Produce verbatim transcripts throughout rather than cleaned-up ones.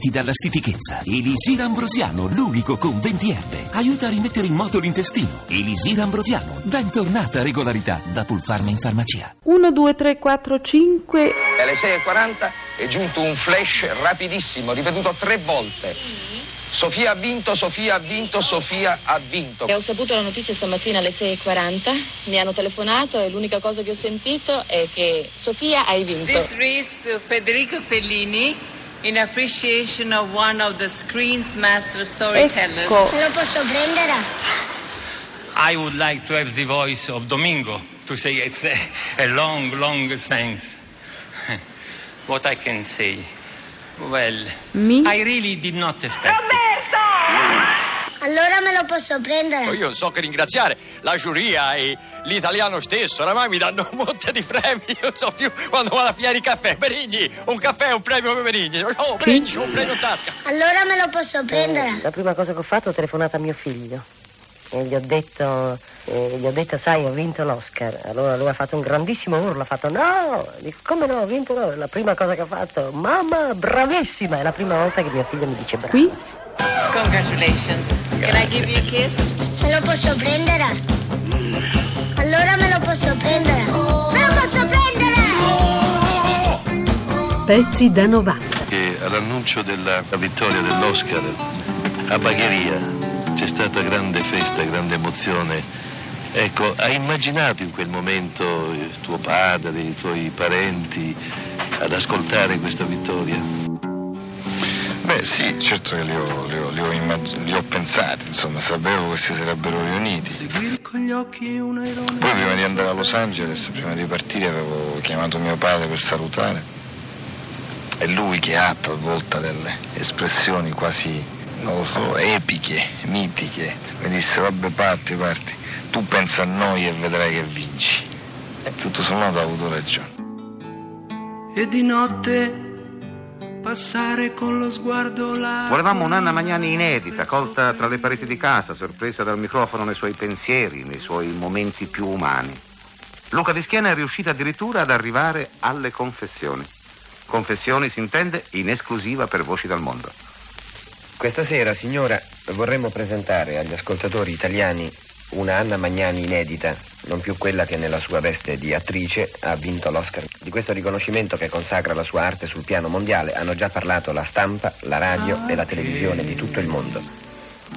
liberati dalla stitichezza. Elisir Ambrosiano, l'unico con venti erbe. Aiuta a rimettere in moto l'intestino. Elisir Ambrosiano, bentornata regolarità. Da Pulfarma in farmacia. uno, due, tre, quattro, cinque. Alle sei e quaranta è giunto un flash rapidissimo, ripetuto tre volte. Sofia ha vinto, Sofia ha vinto, Sofia ha vinto. E ho saputo la notizia stamattina alle sei e quaranta, mi hanno telefonato e l'unica cosa che ho sentito è che Sofia hai vinto. This reads to Federico Fellini in appreciation of one of the screen's master storytellers. Ecco. Lo posso prendere? I would like to have the voice of Domingo to say it's a, a long, long thanks. What I can say? Well, Mi? I really did not expect Roberto! It. Allora me lo posso prendere? Io so che ringraziare la giuria e l'italiano stesso, oramai mi danno un monte di premi, io non so più quando vado a pigliare i caffè. Benigni, un caffè, un premio per Benigni, oh, Benigni, un premio in tasca. Allora me lo posso prendere? Eh, la prima cosa che ho fatto ho telefonato a mio figlio e gli ho detto, eh, gli ho detto sai, ho vinto l'Oscar. Allora lui ha fatto un grandissimo urlo, ha fatto no, dico, come no, ho vinto no. La prima cosa che ho fatto, mamma, bravissima, è la prima volta che mio figlio mi dice bravo. Qui? Congratulations. Can I give you a kiss? Me lo posso prendere? Allora me lo posso prendere? Me lo posso prendere? Pezzi da novanta. Che all'annuncio della vittoria dell'Oscar a Bagheria c'è stata grande festa, grande emozione. Ecco, hai immaginato in quel momento tuo padre, i tuoi parenti ad ascoltare questa vittoria? Beh sì, certo che li ho, li ho, li ho, immag- li ho pensati, insomma, sapevo che si sarebbero riuniti. Poi prima di andare a Los Angeles, prima di partire, avevo chiamato mio padre per salutare. È lui che ha talvolta delle espressioni quasi, non lo so, epiche, mitiche. Mi disse, vabbè, parti, parti, tu pensa a noi e vedrai che vinci. E tutto sommato ha avuto ragione. E di notte passare con lo sguardo là. Volevamo un'Anna Magnani inedita, colta tra le pareti di casa, sorpresa dal microfono nei suoi pensieri, nei suoi momenti più umani. Luca Di Schiena è riuscita addirittura ad arrivare alle confessioni. Confessioni si intende in esclusiva per Voci dal Mondo. Questa sera, signora, vorremmo presentare agli ascoltatori italiani una Anna Magnani inedita, non più quella che nella sua veste di attrice ha vinto l'Oscar. Di questo riconoscimento che consacra la sua arte sul piano mondiale hanno già parlato la stampa, la radio e la televisione di tutto il mondo.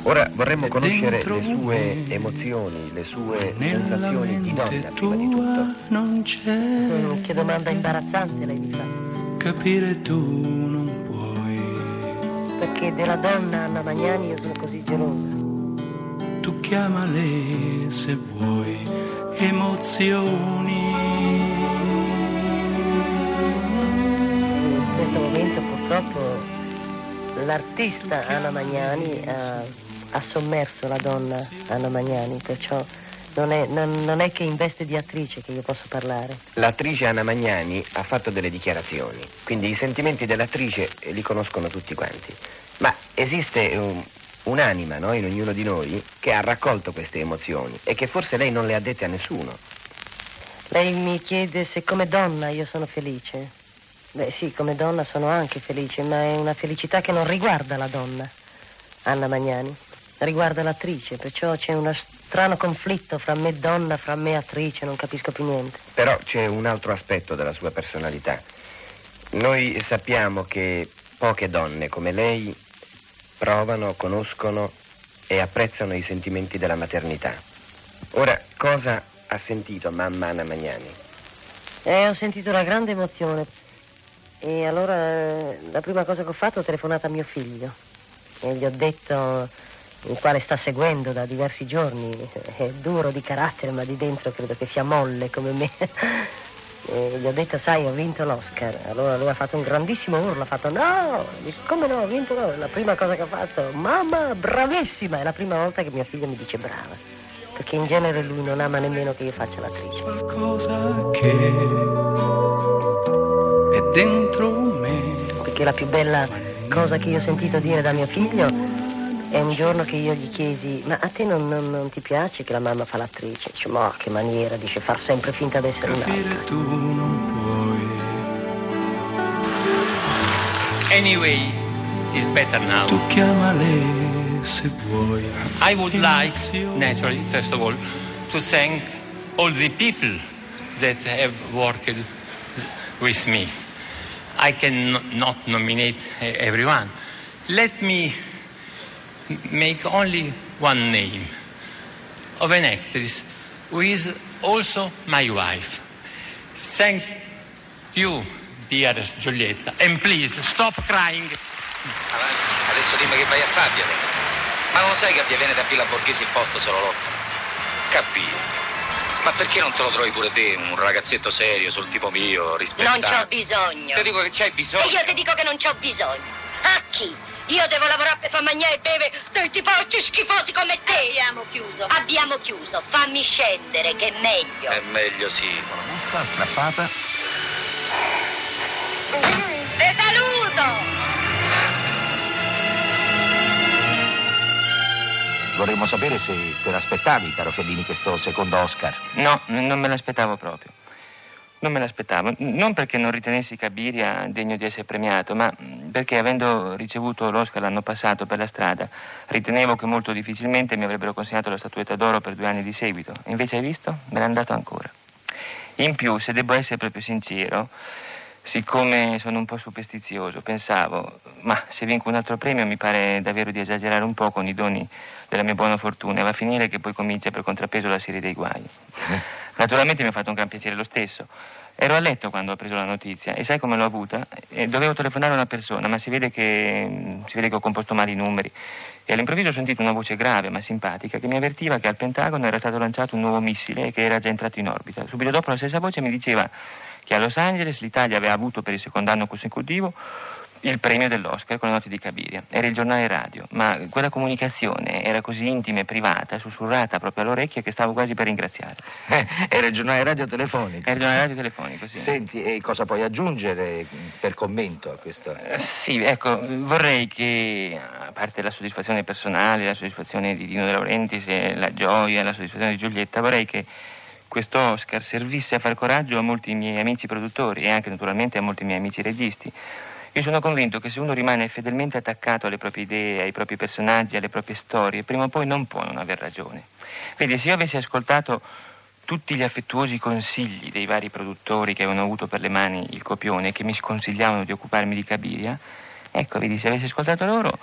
Ora vorremmo conoscere le sue emozioni, le sue sensazioni di donna prima di tutto. Mm, che domanda imbarazzante lei mi fa. Capire tu non puoi. Perché della donna Anna Magnani io sono così gelosa. Tu chiamale se vuoi emozioni. In questo momento purtroppo l'artista Anna Magnani ha, ha sommerso la donna Anna Magnani, perciò non è, non, non è che in veste di attrice che io posso parlare. L'attrice Anna Magnani ha fatto delle dichiarazioni, quindi i sentimenti dell'attrice li conoscono tutti quanti. Ma esiste un, un'anima, no, in ognuno di noi che ha raccolto queste emozioni e che forse lei non le ha dette a nessuno. Lei mi chiede se come donna io sono felice. Beh sì, come donna sono anche felice, ma è una felicità che non riguarda la donna Anna Magnani, riguarda l'attrice, perciò c'è una strano conflitto fra me donna, fra me attrice, non capisco più niente. Però c'è un altro aspetto della sua personalità. Noi sappiamo che poche donne come lei provano, conoscono e apprezzano i sentimenti della maternità. Ora, cosa ha sentito mamma Anna Magnani? Eh, ho sentito una grande emozione. E allora la prima cosa che ho fatto ho telefonato a mio figlio e gli ho detto, il quale sta seguendo da diversi giorni, è duro di carattere ma di dentro credo che sia molle come me, e gli ho detto sai, ho vinto l'Oscar. Allora lui ha fatto un grandissimo urlo, ha fatto no, dico, come no, ho vinto no. La prima cosa che ho fatto, mamma, bravissima, è la prima volta che mio figlio mi dice brava, perché in genere lui non ama nemmeno che io faccia l'attrice. Qualcosa che è dentro me, perché la più bella cosa che io ho sentito dire da mio figlio è un giorno che io gli chiesi, ma a te non, non, non ti piace che la mamma fa l'attrice? Dice, ma che maniera, dice, far sempre finta di essere un'altra. Tu non puoi. Anyway, is better now. Tu chiamale se vuoi. I would like, naturally, first of all, to thank all the people that have worked with me. I cannot nominate everyone. Let me make only one name of an actress who is also my wife. Thank you, dear Giulietta, and please stop crying. Adesso dimmi che vai a Pavia. Ma non lo sai che a Via Veneta Villa Borghese il posto solo l'otto? Capito. Ma perché non te lo trovi pure te, un ragazzetto serio, sul tipo mio, rispettato? Non c'ho bisogno. Ti dico che c'hai bisogno. E io ti dico che non c'ho bisogno. A chi? Io devo lavorare per far mangiare e bere dei tipacci schifosi come te. Abbiamo chiuso. Abbiamo chiuso. Fammi scendere, che è meglio. È meglio, sì. Con la muffa strappata. Te saluto! Vorremmo sapere se te l'aspettavi, caro Fellini, questo secondo Oscar. No, non me l'aspettavo proprio. Non me l'aspettavo. Non perché non ritenessi Cabiria degno di essere premiato, ma perché, avendo ricevuto l'Oscar l'anno passato per la strada, ritenevo che molto difficilmente mi avrebbero consegnato la statuetta d'oro per due anni di seguito. Invece, hai visto? Me l'hanno dato ancora. In più, se devo essere proprio sincero, siccome sono un po' superstizioso, pensavo, ma se vinco un altro premio mi pare davvero di esagerare un po' con i doni della mia buona fortuna, e va a finire che poi comincia per contrappeso la serie dei guai. Naturalmente mi ha fatto un gran piacere lo stesso. Ero a letto quando ho preso la notizia, e sai come l'ho avuta? E dovevo telefonare a una persona, ma si vede che si vede che ho composto male i numeri, e all'improvviso ho sentito una voce grave ma simpatica che mi avvertiva che al Pentagono era stato lanciato un nuovo missile e che era già entrato in orbita. Subito dopo la stessa voce mi diceva che a Los Angeles l'Italia aveva avuto per il secondo anno consecutivo il premio dell'Oscar con le note di Cabiria. Era il giornale radio, ma quella comunicazione era così intima e privata, sussurrata proprio all'orecchia, che stavo quasi per ringraziare. Eh, era il giornale radio telefonico. Era il giornale radio telefonico, sì. Senti, e cosa puoi aggiungere per commento a questo? Eh, sì, ecco, vorrei che, a parte la soddisfazione personale, la soddisfazione di Dino De Laurentiis, la gioia, la soddisfazione di Giulietta, vorrei che questo Oscar servisse a far coraggio a molti miei amici produttori e anche naturalmente a molti miei amici registi. Io sono convinto che se uno rimane fedelmente attaccato alle proprie idee, ai propri personaggi, alle proprie storie, prima o poi non può non aver ragione. Vedi, se io avessi ascoltato tutti gli affettuosi consigli dei vari produttori che avevano avuto per le mani il copione, che mi sconsigliavano di occuparmi di Cabiria, ecco, vedi, se avessi ascoltato loro,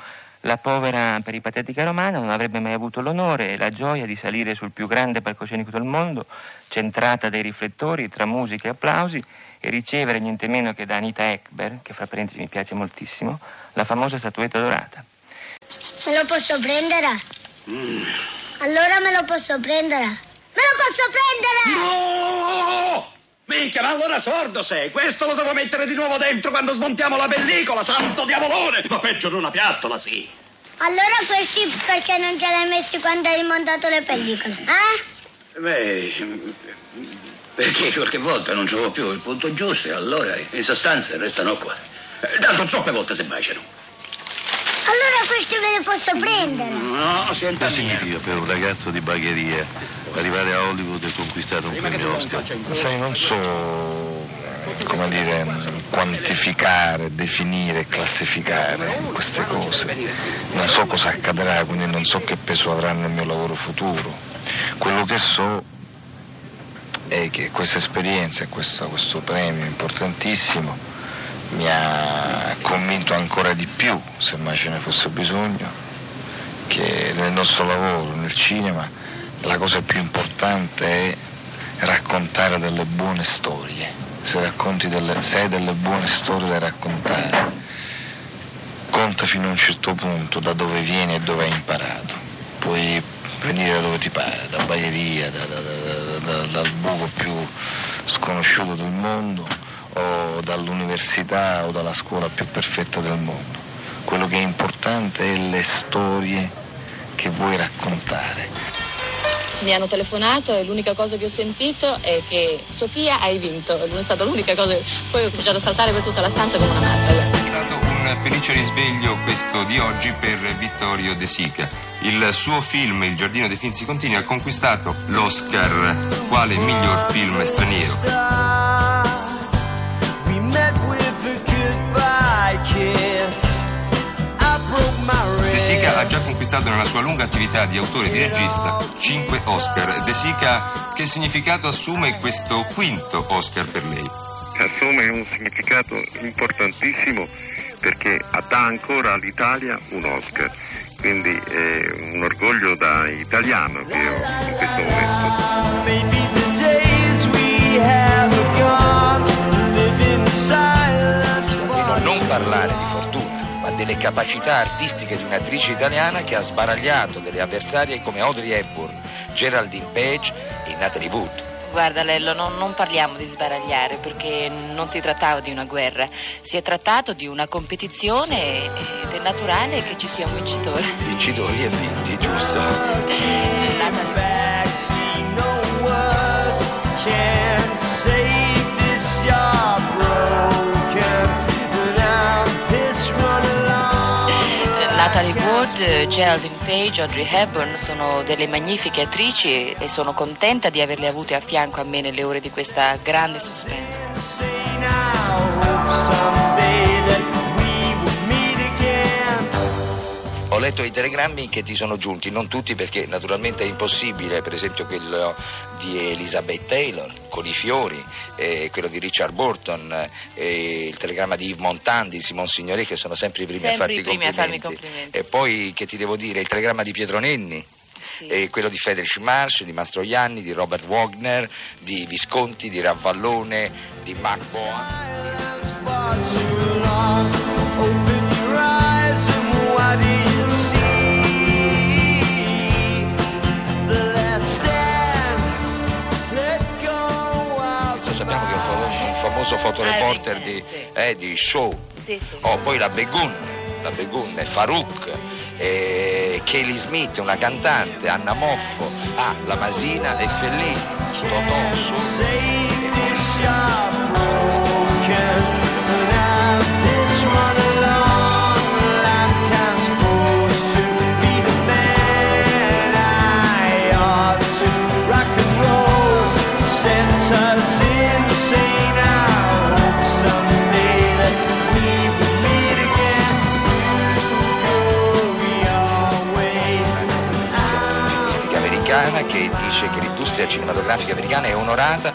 la povera peripatetica romana non avrebbe mai avuto l'onore e la gioia di salire sul più grande palcoscenico del mondo, centrata dai riflettori, tra musica e applausi, e ricevere niente meno che da Anita Ekberg, che fra parentesi mi piace moltissimo, la famosa statuetta dorata. Me lo posso prendere? Mm. Allora me lo posso prendere? Me lo posso prendere? No! Mica, ma allora sordo sei! Questo lo devo mettere di nuovo dentro quando smontiamo la pellicola, santo diavolone! Ma peggio di una piattola, sì! Allora questi perché non te li hai messi quando hai rimontato le pellicole, eh? Beh... Perché qualche volta non trovo più il punto giusto e allora, in sostanza, restano qua. Tanto troppe volte si baciano. Allora questi me ne posso prendere? No, senta mia. Significa per un ragazzo di Bagheria arrivare a Hollywood e conquistare un premio Oscar? Sai, non so, come dire, quantificare, definire, classificare queste cose. Non so cosa accadrà, quindi non so che peso avrà nel mio lavoro futuro. Quello che so è che questa esperienza, questo, questo premio importantissimo mi ha convinto ancora di più, se mai ce ne fosse bisogno, che nel nostro lavoro, nel cinema, la cosa più importante è raccontare delle buone storie. Se racconti delle, se hai delle buone storie da raccontare, conta fino a un certo punto da dove vieni e dove hai imparato. Poi venire da dove ti pare, da Bagheria, da, da, da, da, dal buco più sconosciuto del mondo, o dall'università o dalla scuola più perfetta del mondo. Quello che è importante è le storie che vuoi raccontare. Mi hanno telefonato e l'unica cosa che ho sentito è che Sofia hai vinto. È stata l'unica cosa. Poi ho cominciato a saltare per tutta la stanza come una matta. Un felice risveglio questo di oggi per Vittorio De Sica. Il suo film Il Giardino dei Finzi Contini ha conquistato l'Oscar quale miglior film straniero. We met with a goodbye kiss. Sica ha già conquistato nella sua lunga attività di autore e di regista cinque Oscar. De Sica, che significato assume questo quinto Oscar per lei? Assume un significato importantissimo perché dà ancora all'Italia un Oscar, quindi è un orgoglio da italiano che ho in questo momento. Non parlare di fortuna, ma delle capacità artistiche di un'attrice italiana che ha sbaragliato delle avversarie come Audrey Hepburn, Geraldine Page e Natalie Wood. Guarda Lello, non, non parliamo di sbaragliare perché non si trattava di una guerra, si è trattato di una competizione ed è naturale che ci sia un vincitore. Vincitori e vinti, giusto? Natalie Wood, Geraldine Page, Audrey Hepburn sono delle magnifiche attrici e sono contenta di averle avute a fianco a me nelle ore di questa grande suspense. Ho letto i telegrammi che ti sono giunti, non tutti perché naturalmente è impossibile, per esempio quello di Elisabeth Taylor con i fiori, eh, quello di Richard Burton, eh, il telegramma di Yves Montand, di Simon Signoret, che sono sempre i primi, sempre a, farti i primi a farmi complimenti. E poi, che ti devo dire, il telegramma di Pietro Nenni, sì. eh, quello di Federico Fellini, di Mastroianni, di Robert Wagner, di Visconti, di Ravallone, di Macboa. Sappiamo che è un famoso fotoreporter ah, di, sì. eh, di show. Sì, sì. Oh, poi la Begun, la Begun, Farouk, eh, Kelly Smith, una cantante, Anna Moffo, ah, la Masina e Fellini, Totò, Sophia. Che dice che l'industria cinematografica americana è onorata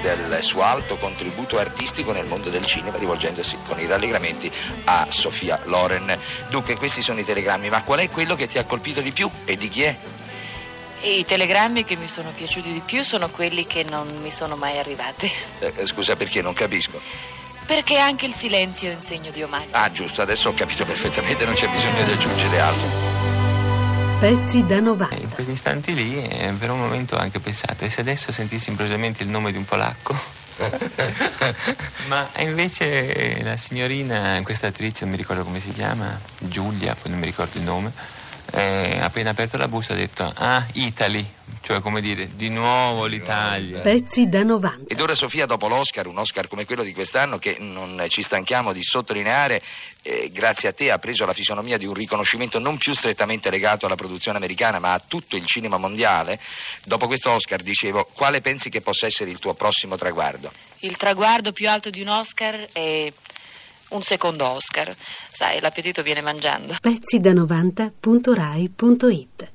del suo alto contributo artistico nel mondo del cinema, rivolgendosi con i rallegramenti a Sophia Loren. Dunque questi sono i telegrammi, ma qual è quello che ti ha colpito di più e di chi è? I telegrammi che mi sono piaciuti di più sono quelli che non mi sono mai arrivati. Eh, scusa, perché? Non capisco. Perché anche il silenzio è un segno di omaggio. Ah, giusto, adesso ho capito perfettamente, non c'è bisogno di aggiungere altro. Pezzi da novanta. In quegli istanti lì, eh, per un momento ho anche pensato, e se adesso sentissi improvvisamente il nome di un polacco? Ma invece la signorina, questa attrice, non mi ricordo come si chiama, Giulia, poi non mi ricordo il nome, eh, appena aperto la busta ha detto, ah, Italy, cioè come dire, di nuovo l'Italia. Pezzi da novanta. Ed ora Sofia, dopo l'Oscar, un Oscar come quello di quest'anno, che non ci stanchiamo di sottolineare, Eh, grazie a te ha preso la fisonomia di un riconoscimento non più strettamente legato alla produzione americana ma a tutto il cinema mondiale. Dopo questo Oscar, dicevo, quale pensi che possa essere il tuo prossimo traguardo? Il traguardo più alto di un Oscar è un secondo Oscar, sai, l'appetito viene mangiando. Pezzi da novanta punto rai punto it